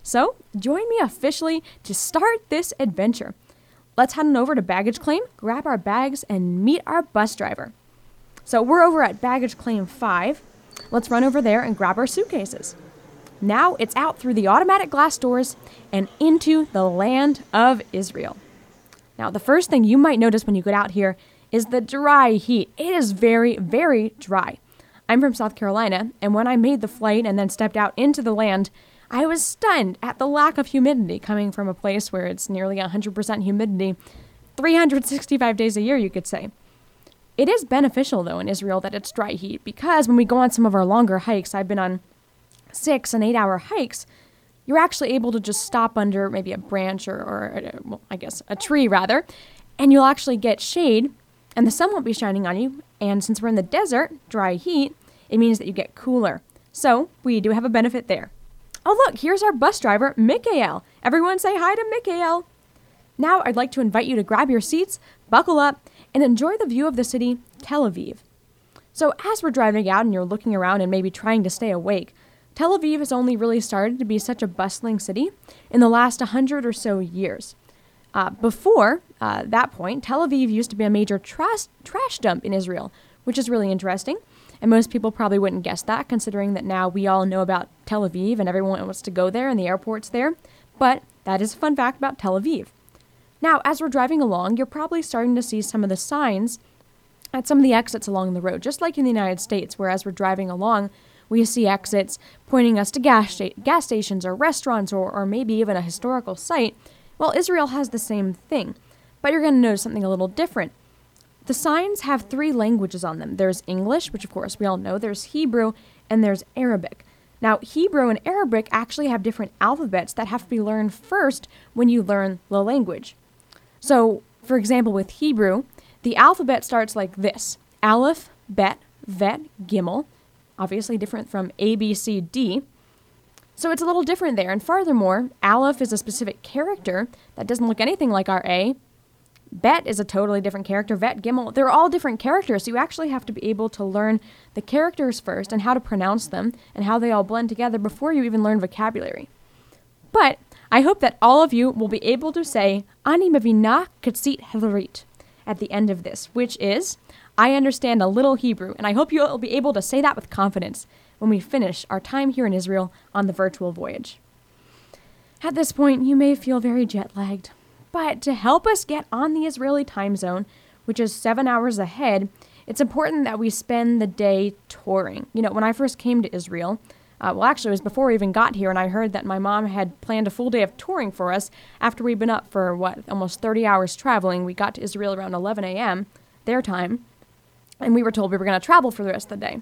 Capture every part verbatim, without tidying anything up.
So, join me officially to start this adventure. Let's head on over to baggage claim, grab our bags, and meet our bus driver. So we're over at baggage claim five. Let's run over there and grab our suitcases. Now it's out through the automatic glass doors and into the land of Israel. Now the first thing you might notice when you get out here is the dry heat. It is very, very dry. I'm from South Carolina, and when I made the flight and then stepped out into the land, I was stunned at the lack of humidity coming from a place where it's nearly one hundred percent humidity, three hundred sixty-five days a year, you could say. It is beneficial, though, in Israel that it's dry heat, because when we go on some of our longer hikes, I've been on six and eight-hour hikes, you're actually able to just stop under maybe a branch or, or a, well, I guess, a tree, rather, and you'll actually get shade, and the sun won't be shining on you, and since we're in the desert, dry heat, it means that you get cooler. So we do have a benefit there. Oh, look, here's our bus driver, Mikael. Everyone say hi to Mikael. Now I'd like to invite you to grab your seats, buckle up, and enjoy the view of the city, Tel Aviv. So as we're driving out and you're looking around and maybe trying to stay awake, Tel Aviv has only really started to be such a bustling city in the last one hundred or so years. Uh, before uh, that point, Tel Aviv used to be a major trash, trash dump in Israel, which is really interesting. And most people probably wouldn't guess that, considering that now we all know about Tel Aviv and everyone wants to go there and the airport's there. But that is a fun fact about Tel Aviv. Now, as we're driving along, you're probably starting to see some of the signs at some of the exits along the road, just like in the United States, where as we're driving along, we see exits pointing us to gas, sta- gas stations or restaurants or, or maybe even a historical site. Well, Israel has the same thing, but you're going to notice something a little different. The signs have three languages on them. There's English, which of course we all know, there's Hebrew, and there's Arabic. Now, Hebrew and Arabic actually have different alphabets that have to be learned first when you learn the language. So, for example, with Hebrew, the alphabet starts like this. Aleph, Bet, Vet, Gimel. Obviously different from A, B, C, D. So it's a little different there. And furthermore, Aleph is a specific character that doesn't look anything like our A. Bet is a totally different character. Vet, Gimel, they're all different characters, so you actually have to be able to learn the characters first and how to pronounce them and how they all blend together before you even learn vocabulary. But I hope that all of you will be able to say Ani mavina kitzit helrit at the end of this, which is, I understand a little Hebrew, and I hope you'll be able to say that with confidence when we finish our time here in Israel on the virtual voyage. At this point, you may feel very jet-lagged. But to help us get on the Israeli time zone, which is seven hours ahead, it's important that we spend the day touring. You know, when I first came to Israel, uh, well, actually, it was before we even got here, and I heard that my mom had planned a full day of touring for us after we'd been up for, what, almost thirty hours traveling. We got to Israel around eleven a.m., their time, and we were told we were going to travel for the rest of the day.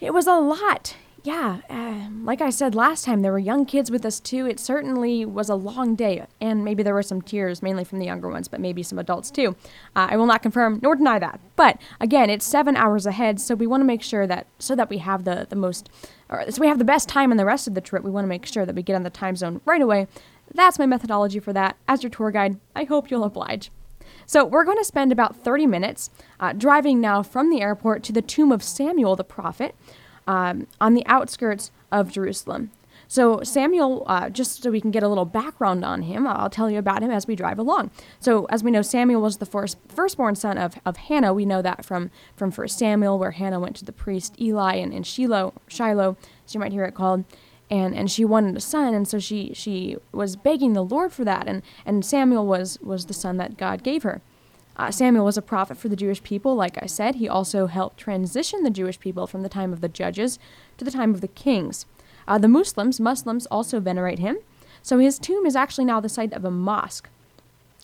It was a lot. Yeah, uh, like I said last time, there were young kids with us too. It certainly was a long day, and maybe there were some tears, mainly from the younger ones, but maybe some adults too. Uh, I will not confirm nor deny that. But again, it's seven hours ahead, so we want to make sure that so that we have the, the most, or so we have the best time in the rest of the trip. We want to make sure that we get on the time zone right away. That's my methodology for that. As your tour guide, I hope you'll oblige. So we're going to spend about thirty minutes uh, driving now from the airport to the tomb of Samuel the prophet. Um, on the outskirts of Jerusalem. So Samuel, uh, just so we can get a little background on him, I'll tell you about him as we drive along. So as we know, Samuel was the first firstborn son of, of Hannah. We know that from, from First Samuel, where Hannah went to the priest Eli and, and Shiloh, Shiloh, as you might hear it called, and, and she wanted a son, and so she, she was begging the Lord for that, and, and Samuel was, was the son that God gave her. Uh, Samuel was a prophet for the Jewish people, like I said. He also helped transition the Jewish people from the time of the judges to the time of the kings. Uh, the Muslims, Muslims also venerate him, so his tomb is actually now the site of a mosque.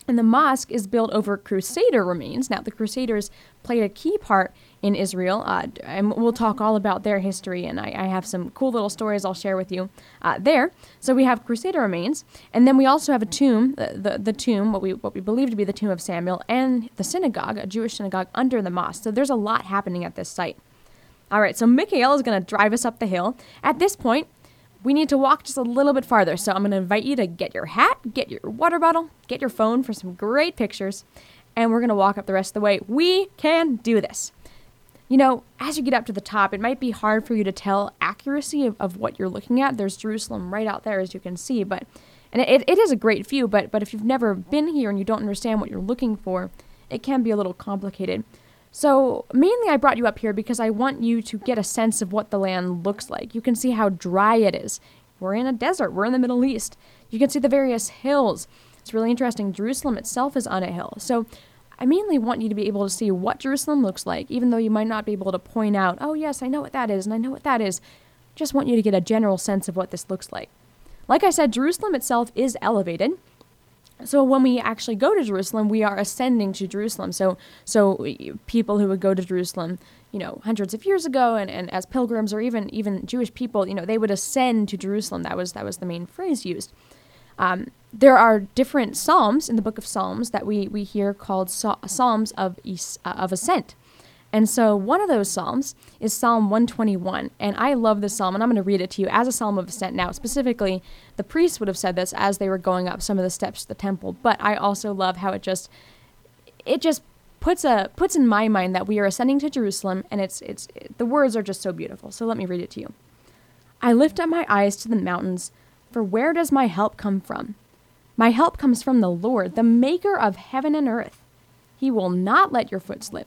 And the mosque is built over Crusader remains. Now, the Crusaders played a key part in Israel, uh, and we'll talk all about their history, and I, I have some cool little stories I'll share with you uh, there. So we have Crusader remains, and then we also have a tomb, the, the, the tomb, what we what we believe to be the tomb of Samuel, and the synagogue, a Jewish synagogue, under the mosque. So there's a lot happening at this site. All right, so Mikael is going to drive us up the hill. At this point, we need to walk just a little bit farther, so I'm going to invite you to get your hat, get your water bottle, get your phone for some great pictures, and we're going to walk up the rest of the way. We can do this. You know, as you get up to the top, it might be hard for you to tell accuracy of, of what you're looking at. There's Jerusalem right out there, as you can see, but and it, it is a great view, but but if you've never been here and you don't understand what you're looking for, it can be a little complicated. So mainly I brought you up here because I want you to get a sense of what the land looks like. You can see how dry it is. We're in a desert. We're in the Middle East. You can see the various hills. It's really interesting. Jerusalem itself is on a hill. So I mainly want you to be able to see what Jerusalem looks like, even though you might not be able to point out, oh, yes, I know what that is, and I know what that is. Just want you to get a general sense of what this looks like. Like I said, Jerusalem itself is elevated. So when we actually go to Jerusalem, we are ascending to Jerusalem. So so people who would go to Jerusalem, you know, hundreds of years ago and, and as pilgrims or even even Jewish people, you know, they would ascend to Jerusalem. That was that was the main phrase used. Um, there are different psalms in the book of Psalms that we, we hear called psalms of uh, of ascent. And so one of those psalms is Psalm one twenty-one, and I love this psalm, and I'm going to read it to you as a psalm of ascent now. Specifically, the priests would have said this as they were going up some of the steps to the temple, but I also love how it just it just puts a puts in my mind that we are ascending to Jerusalem, and it's it's it, the words are just so beautiful. So let me read it to you. I lift up my eyes to the mountains, for where does my help come from? My help comes from the Lord, the maker of heaven and earth. He will not let your foot slip.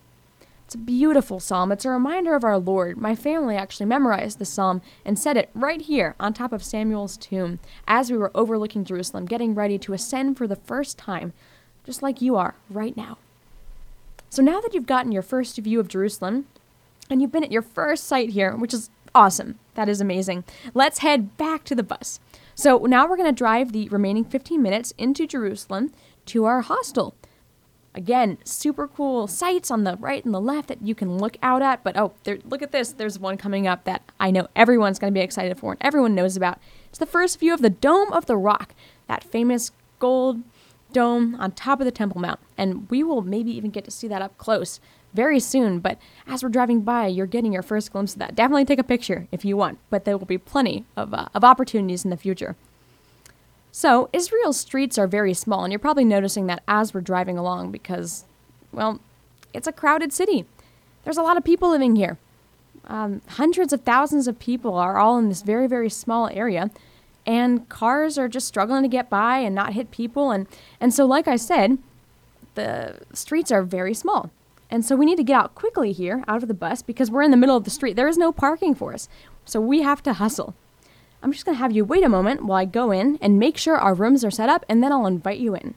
It's a beautiful psalm. It's a reminder of our Lord. My family actually memorized the psalm and said it right here on top of Samuel's tomb as we were overlooking Jerusalem, getting ready to ascend for the first time, just like you are right now. So now that you've gotten your first view of Jerusalem and you've been at your first sight here, which is awesome. That is amazing. Let's head back to the bus. So now we're going to drive the remaining fifteen minutes into Jerusalem to our hostel. Again, super cool sights on the right and the left that you can look out at. But, oh, there, look at this. There's one coming up that I know everyone's going to be excited for and everyone knows about. It's the first view of the Dome of the Rock, that famous gold dome on top of the Temple Mount. And we will maybe even get to see that up close very soon. But as we're driving by, you're getting your first glimpse of that. Definitely take a picture if you want. But there will be plenty of, uh, of opportunities in the future. So, Israel's streets are very small, and you're probably noticing that as we're driving along because, well, it's a crowded city. There's a lot of people living here. Um, hundreds of thousands of people are all in this very, very small area, and cars are just struggling to get by and not hit people. And, and so, like I said, the streets are very small. And so we need to get out quickly here, out of the bus, because we're in the middle of the street. There is no parking for us, so we have to hustle. I'm just going to have you wait a moment while I go in and make sure our rooms are set up, and then I'll invite you in.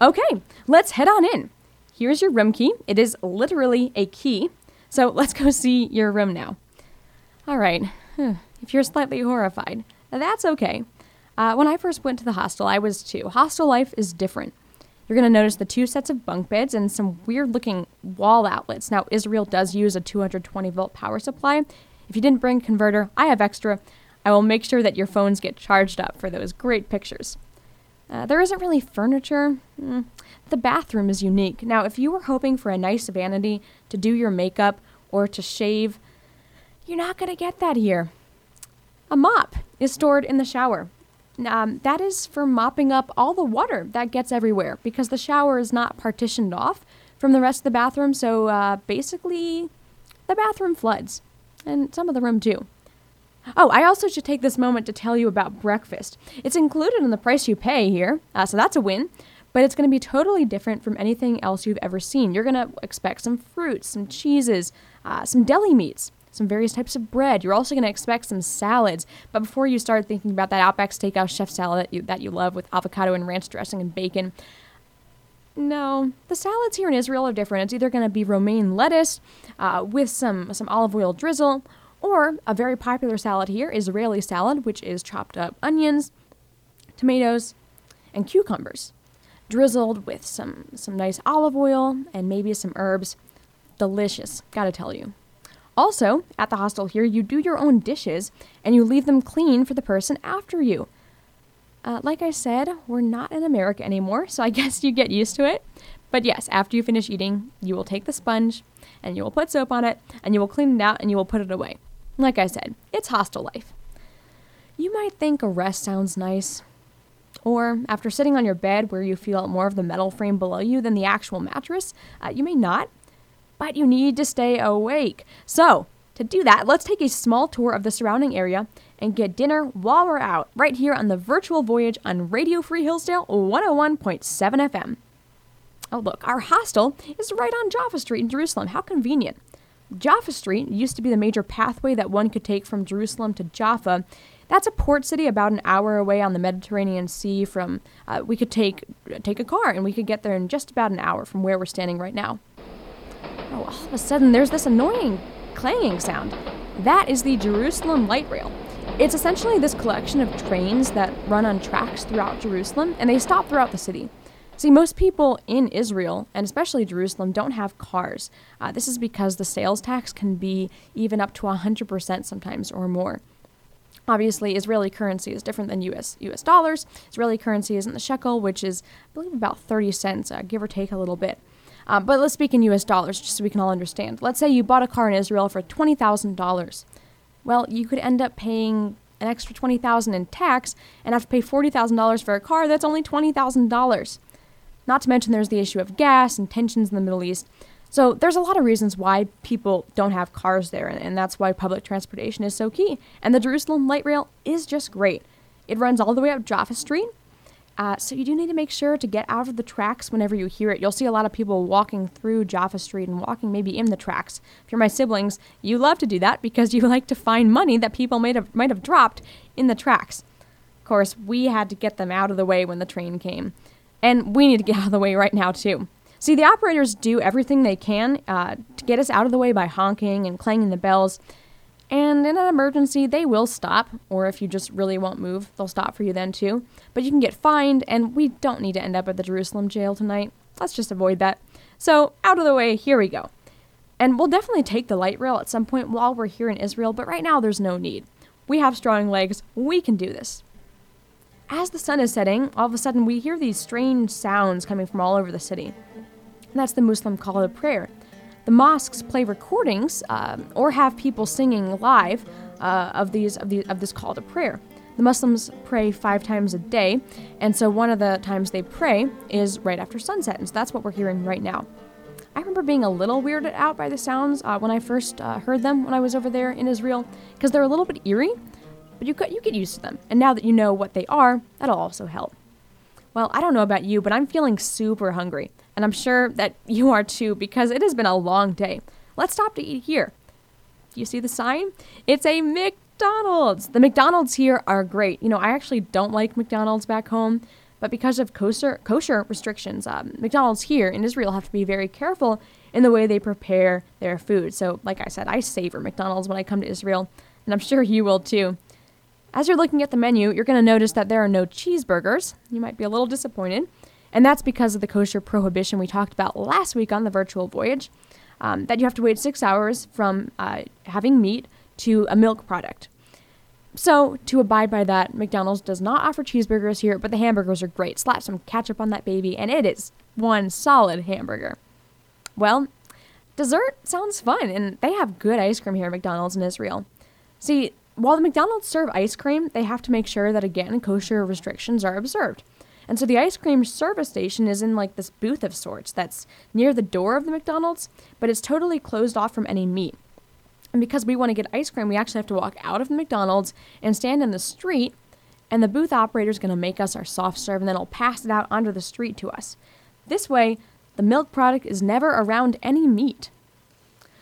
Okay, let's head on in. Here's your room key. It is literally a key. So let's go see your room now. All right, if you're slightly horrified, that's okay. Uh, when I first went to the hostel, I was too. Hostel life is different. You're going to notice the two sets of bunk beds and some weird-looking wall outlets. Now, Israel does use a two hundred twenty volt power supply. If you didn't bring a converter, I have extra. I will make sure that your phones get charged up for those great pictures. Uh, there isn't really furniture. Mm. The bathroom is unique. Now, if you were hoping for a nice vanity to do your makeup or to shave, you're not going to get that here. A mop is stored in the shower. Um, that is for mopping up all the water that gets everywhere because the shower is not partitioned off from the rest of the bathroom. So uh, basically, the bathroom floods and some of the room too. Oh, I also should take this moment to tell you about breakfast. It's included in the price you pay here, uh, so that's a win. But it's going to be totally different from anything else you've ever seen. You're going to expect some fruits, some cheeses, uh, some deli meats, some various types of bread. You're also going to expect some salads. But before you start thinking about that Outback Steakhouse chef salad that you, that you love with avocado and ranch dressing and bacon, no, the salads here in Israel are different. It's either going to be romaine lettuce uh, with some, some olive oil drizzle, or a very popular salad here, Israeli salad, which is chopped up onions, tomatoes, and cucumbers, drizzled with some, some nice olive oil and maybe some herbs. Delicious, gotta tell you. Also, at the hostel here, you do your own dishes and you leave them clean for the person after you. Uh, like I said, we're not in America anymore, so I guess you get used to it. But yes, after you finish eating, you will take the sponge and you will put soap on it and you will clean it out and you will put it away. Like I said, it's hostel life. You might think a rest sounds nice, or after sitting on your bed where you feel more of the metal frame below you than the actual mattress, uh, you may not, but you need to stay awake. So, to do that, let's take a small tour of the surrounding area and get dinner while we're out, right here on The Virtual Voyage on Radio Free Hillsdale one oh one point seven F M. Oh, look, our hostel is right on Jaffa Street in Jerusalem. How convenient. Jaffa Street used to be the major pathway that one could take from Jerusalem to Jaffa. That's a port city about an hour away on the Mediterranean Sea from, uh, we could take take a car and we could get there in just about an hour from where we're standing right now. Oh, all of a sudden there's this annoying clanging sound. That is the Jerusalem light rail. It's essentially this collection of trains that run on tracks throughout Jerusalem and they stop throughout the city. See, most people in Israel, and especially Jerusalem, don't have cars. Uh, this is because the sales tax can be even up to one hundred percent sometimes or more. Obviously, Israeli currency is different than U S U S dollars. Israeli currency is in the shekel, which is, I believe, about thirty cents, uh, give or take a little bit. Um, but let's speak in U S dollars, just so we can all understand. Let's say you bought a car in Israel for twenty thousand dollars. Well, you could end up paying an extra twenty thousand dollars in tax and have to pay forty thousand dollars for a car that's only twenty thousand dollars. Not to mention there's the issue of gas and tensions in the Middle East. So there's a lot of reasons why people don't have cars there, and, and that's why public transportation is so key. And the Jerusalem light rail is just great. It runs all the way up Jaffa Street, uh, so you do need to make sure to get out of the tracks whenever you hear it. You'll see a lot of people walking through Jaffa Street and walking maybe in the tracks. If you're my siblings, you love to do that because you like to find money that people might have, might have dropped in the tracks. Of course, we had to get them out of the way when the train came, and we need to get out of the way right now, too. See, the operators do everything they can uh, to get us out of the way by honking and clanging the bells. And in an emergency, they will stop. Or if you just really won't move, they'll stop for you then, too. But you can get fined, and we don't need to end up at the Jerusalem jail tonight. Let's just avoid that. So, out of the way, here we go. And we'll definitely take the light rail at some point while we're here in Israel, but right now there's no need. We have strong legs. We can do this. As the sun is setting, all of a sudden we hear these strange sounds coming from all over the city. And that's the Muslim call to prayer. The mosques play recordings um, or have people singing live uh, of these of the of this call to prayer. The Muslims pray five times a day, and so one of the times they pray is right after sunset, and so that's what we're hearing right now. I remember being a little weirded out by the sounds uh, when I first uh, heard them when I was over there in Israel, because they're a little bit eerie, but you you get used to them. And now that you know what they are, that'll also help. Well, I don't know about you, but I'm feeling super hungry. And I'm sure that you are too, because it has been a long day. Let's stop to eat here. You see the sign? It's a McDonald's. The McDonald's here are great. You know, I actually don't like McDonald's back home, but because of kosher, kosher restrictions, um, McDonald's here in Israel have to be very careful in the way they prepare their food. So, like I said, I savor McDonald's when I come to Israel, and I'm sure you will too. As you're looking at the menu, you're going to notice that there are no cheeseburgers. You might be a little disappointed. And that's because of the kosher prohibition we talked about last week on The Virtual Voyage, um, that you have to wait six hours from uh, having meat to a milk product. So, to abide by that, McDonald's does not offer cheeseburgers here, but the hamburgers are great. Slap some ketchup on that baby, and it is one solid hamburger. Well, dessert sounds fun, and they have good ice cream here at McDonald's in Israel. See, while the McDonald's serve ice cream, they have to make sure that, again, kosher restrictions are observed. And so the ice cream service station is in like this booth of sorts that's near the door of the McDonald's, but it's totally closed off from any meat. And because we want to get ice cream, we actually have to walk out of the McDonald's and stand in the street, and the booth operator is going to make us our soft serve, and then he'll pass it out onto the street to us. This way, the milk product is never around any meat.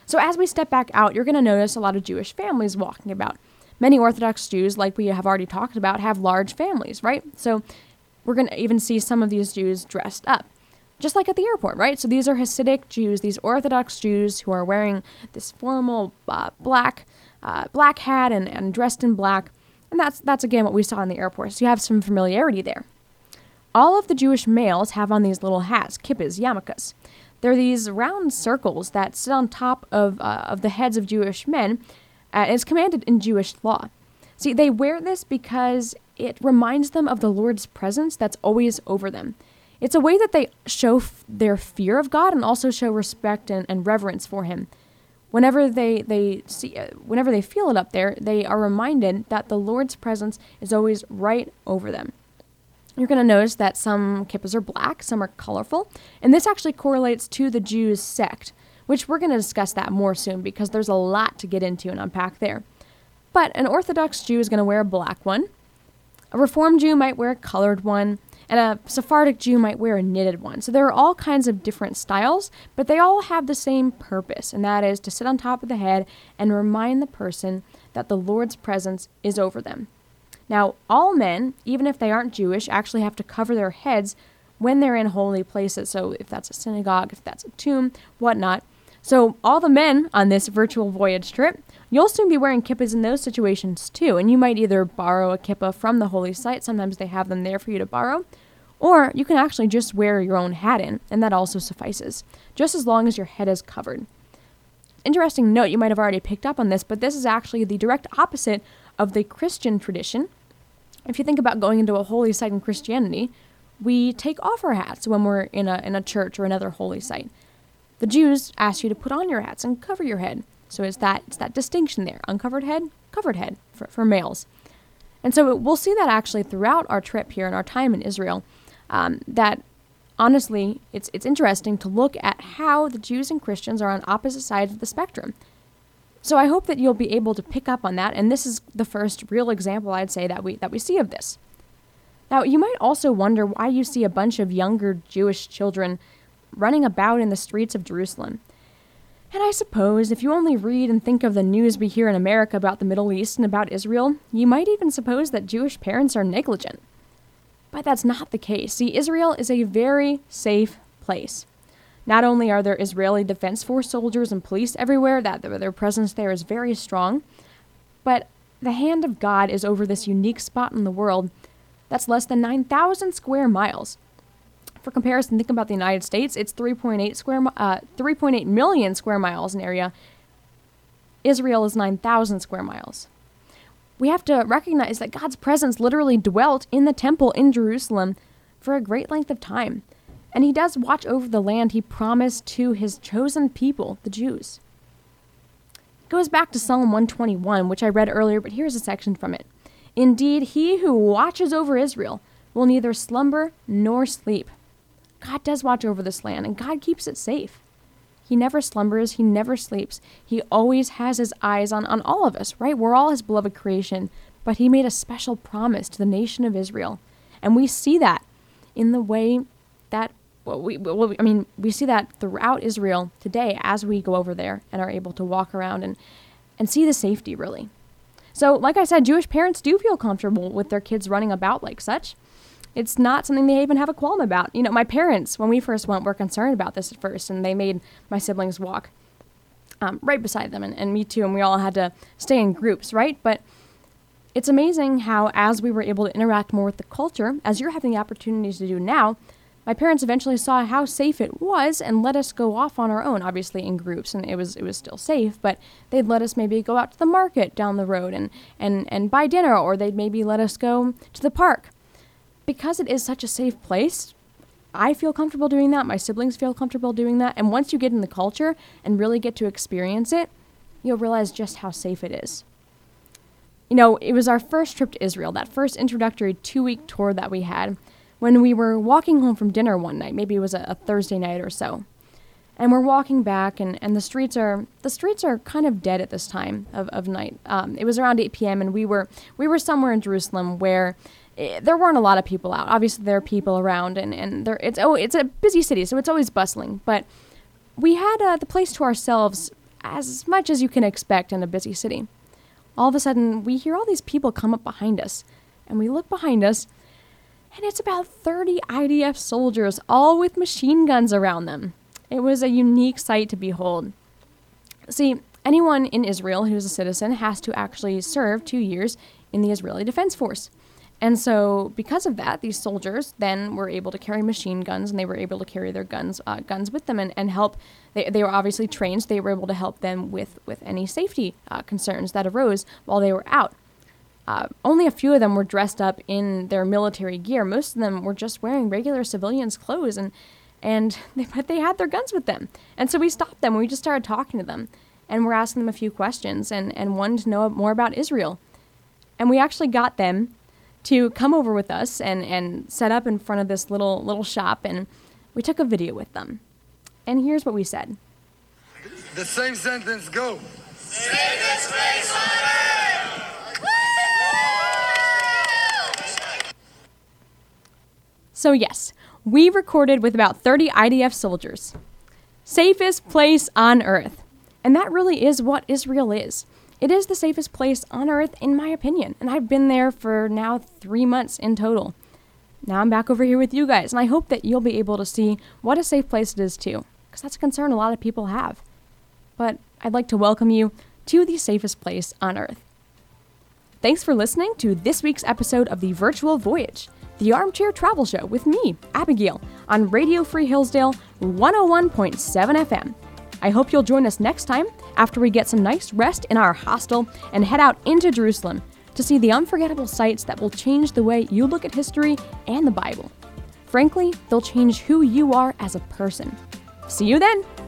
So as we step back out, you're going to notice a lot of Jewish families walking about. Many Orthodox Jews, like we have already talked about, have large families, right? So we're going to even see some of these Jews dressed up, just like at the airport, right? So these are Hasidic Jews, these Orthodox Jews who are wearing this formal uh, black uh, black hat and, and dressed in black. And that's, that's again, what we saw in the airport. So you have some familiarity there. All of the Jewish males have on these little hats, kippas, yarmulkes. They're these round circles that sit on top of uh, of the heads of Jewish men. Uh, it's commanded in Jewish law. See, they wear this because it reminds them of the Lord's presence that's always over them. It's a way that they show f- their fear of God and also show respect and, and reverence for him. Whenever they, they see, uh, whenever they feel it up there, they are reminded that the Lord's presence is always right over them. You're going to notice that some kippas are black, some are colorful, and this actually correlates to the Jews' sect, which we're going to discuss that more soon because there's a lot to get into and unpack there. But an Orthodox Jew is going to wear a black one, a Reformed Jew might wear a colored one, and a Sephardic Jew might wear a knitted one. So there are all kinds of different styles, but they all have the same purpose, and that is to sit on top of the head and remind the person that the Lord's presence is over them. Now, all men, even if they aren't Jewish, actually have to cover their heads when they're in holy places. So if that's a synagogue, if that's a tomb, whatnot. So all the men on this virtual voyage trip, you'll soon be wearing kippas in those situations too. And you might either borrow a kippa from the holy site. Sometimes they have them there for you to borrow. Or you can actually just wear your own hat in, and that also suffices, just as long as your head is covered. Interesting note, you might have already picked up on this, but this is actually the direct opposite of the Christian tradition. If you think about going into a holy site in Christianity, we take off our hats when we're in a in a church or another holy site. The Jews ask you to put on your hats and cover your head. So it's that it's that distinction there, uncovered head, covered head for, for males. And so we'll see that actually throughout our trip here and our time in Israel, um, that honestly, it's it's interesting to look at how the Jews and Christians are on opposite sides of the spectrum. So I hope that you'll be able to pick up on that, and this is the first real example, I'd say, that we that we see of this. Now, you might also wonder why you see a bunch of younger Jewish children running about in the streets of Jerusalem. And I suppose if you only read and think of the news we hear in America about the Middle East and about Israel, you might even suppose that Jewish parents are negligent. But that's not the case. See, Israel is a very safe place. Not only are there Israeli Defense Force soldiers and police everywhere, that their presence there is very strong, but the hand of God is over this unique spot in the world that's less than nine thousand square miles. For comparison, think about the United States. It's three point eight square, uh, three point eight million square miles in area. Israel is nine thousand square miles. We have to recognize that God's presence literally dwelt in the temple in Jerusalem for a great length of time. And he does watch over the land he promised to his chosen people, the Jews. It goes back to Psalm one twenty-one, which I read earlier, but here's a section from it. Indeed, he who watches over Israel will neither slumber nor sleep. God does watch over this land, and God keeps it safe. He never slumbers. He never sleeps. He always has his eyes on, on all of us, right? We're all his beloved creation, but he made a special promise to the nation of Israel. And we see that in the way that Well, we, well, we, I mean, we see that throughout Israel today as we go over there and are able to walk around and, and see the safety, really. So, like I said, Jewish parents do feel comfortable with their kids running about like such. It's not something they even have a qualm about. You know, my parents, when we first went, were concerned about this at first, and they made my siblings walk um, right beside them, and, and me too, and we all had to stay in groups, right? But it's amazing how, as we were able to interact more with the culture, as you're having the opportunities to do now, my parents eventually saw how safe it was and let us go off on our own, obviously in groups, and it was it was still safe, but they'd let us maybe go out to the market down the road and, and, and buy dinner, or they'd maybe let us go to the park. Because it is such a safe place, I feel comfortable doing that, my siblings feel comfortable doing that, and once you get in the culture and really get to experience it, you'll realize just how safe it is. You know, it was our first trip to Israel, that first introductory two-week tour that we had, when we were walking home from dinner one night, maybe it was a, a Thursday night or so. And we're walking back, and, and the streets are the streets are kind of dead at this time of, of night. Um, it was around eight p.m., and we were we were somewhere in Jerusalem where it, there weren't a lot of people out. Obviously, there are people around, and, and there it's oh it's a busy city, so it's always bustling. But we had uh, the place to ourselves as much as you can expect in a busy city. All of a sudden, we hear all these people come up behind us, and we look behind us, and it's about thirty I D F soldiers, all with machine guns around them. It was a unique sight to behold. See, anyone in Israel who's a citizen has to actually serve two years in the Israeli Defense Force. And so because of that, these soldiers then were able to carry machine guns, and they were able to carry their guns uh, guns with them and, and help. They, they were obviously trained. So they were able to help them with, with any safety uh, concerns that arose while they were out. Uh, only a few of them were dressed up in their military gear. Most of them were just wearing regular civilians' clothes, and And they, but they had their guns with them. And so we stopped them. And we just started talking to them. And we're asking them a few questions and, and wanted to know more about Israel. And we actually got them to come over with us and, and set up in front of this little little shop. And we took a video with them. And here's what we said. The same sentence, go. Save the space on Earth! Woo! So yes. We recorded with about thirty I D F soldiers. Safest place on earth. And that really is what Israel is. It is the safest place on earth, in my opinion. And I've been there for now three months in total. Now I'm back over here with you guys, and I hope that you'll be able to see what a safe place it is too, because that's a concern a lot of people have. But I'd like to welcome you to the safest place on earth. Thanks for listening to this week's episode of The Virtual Voyage, the Armchair Travel Show with me, Abigail, on Radio Free Hillsdale one oh one point seven F M. I hope you'll join us next time after we get some nice rest in our hostel and head out into Jerusalem to see the unforgettable sights that will change the way you look at history and the Bible. Frankly, they'll change who you are as a person. See you then!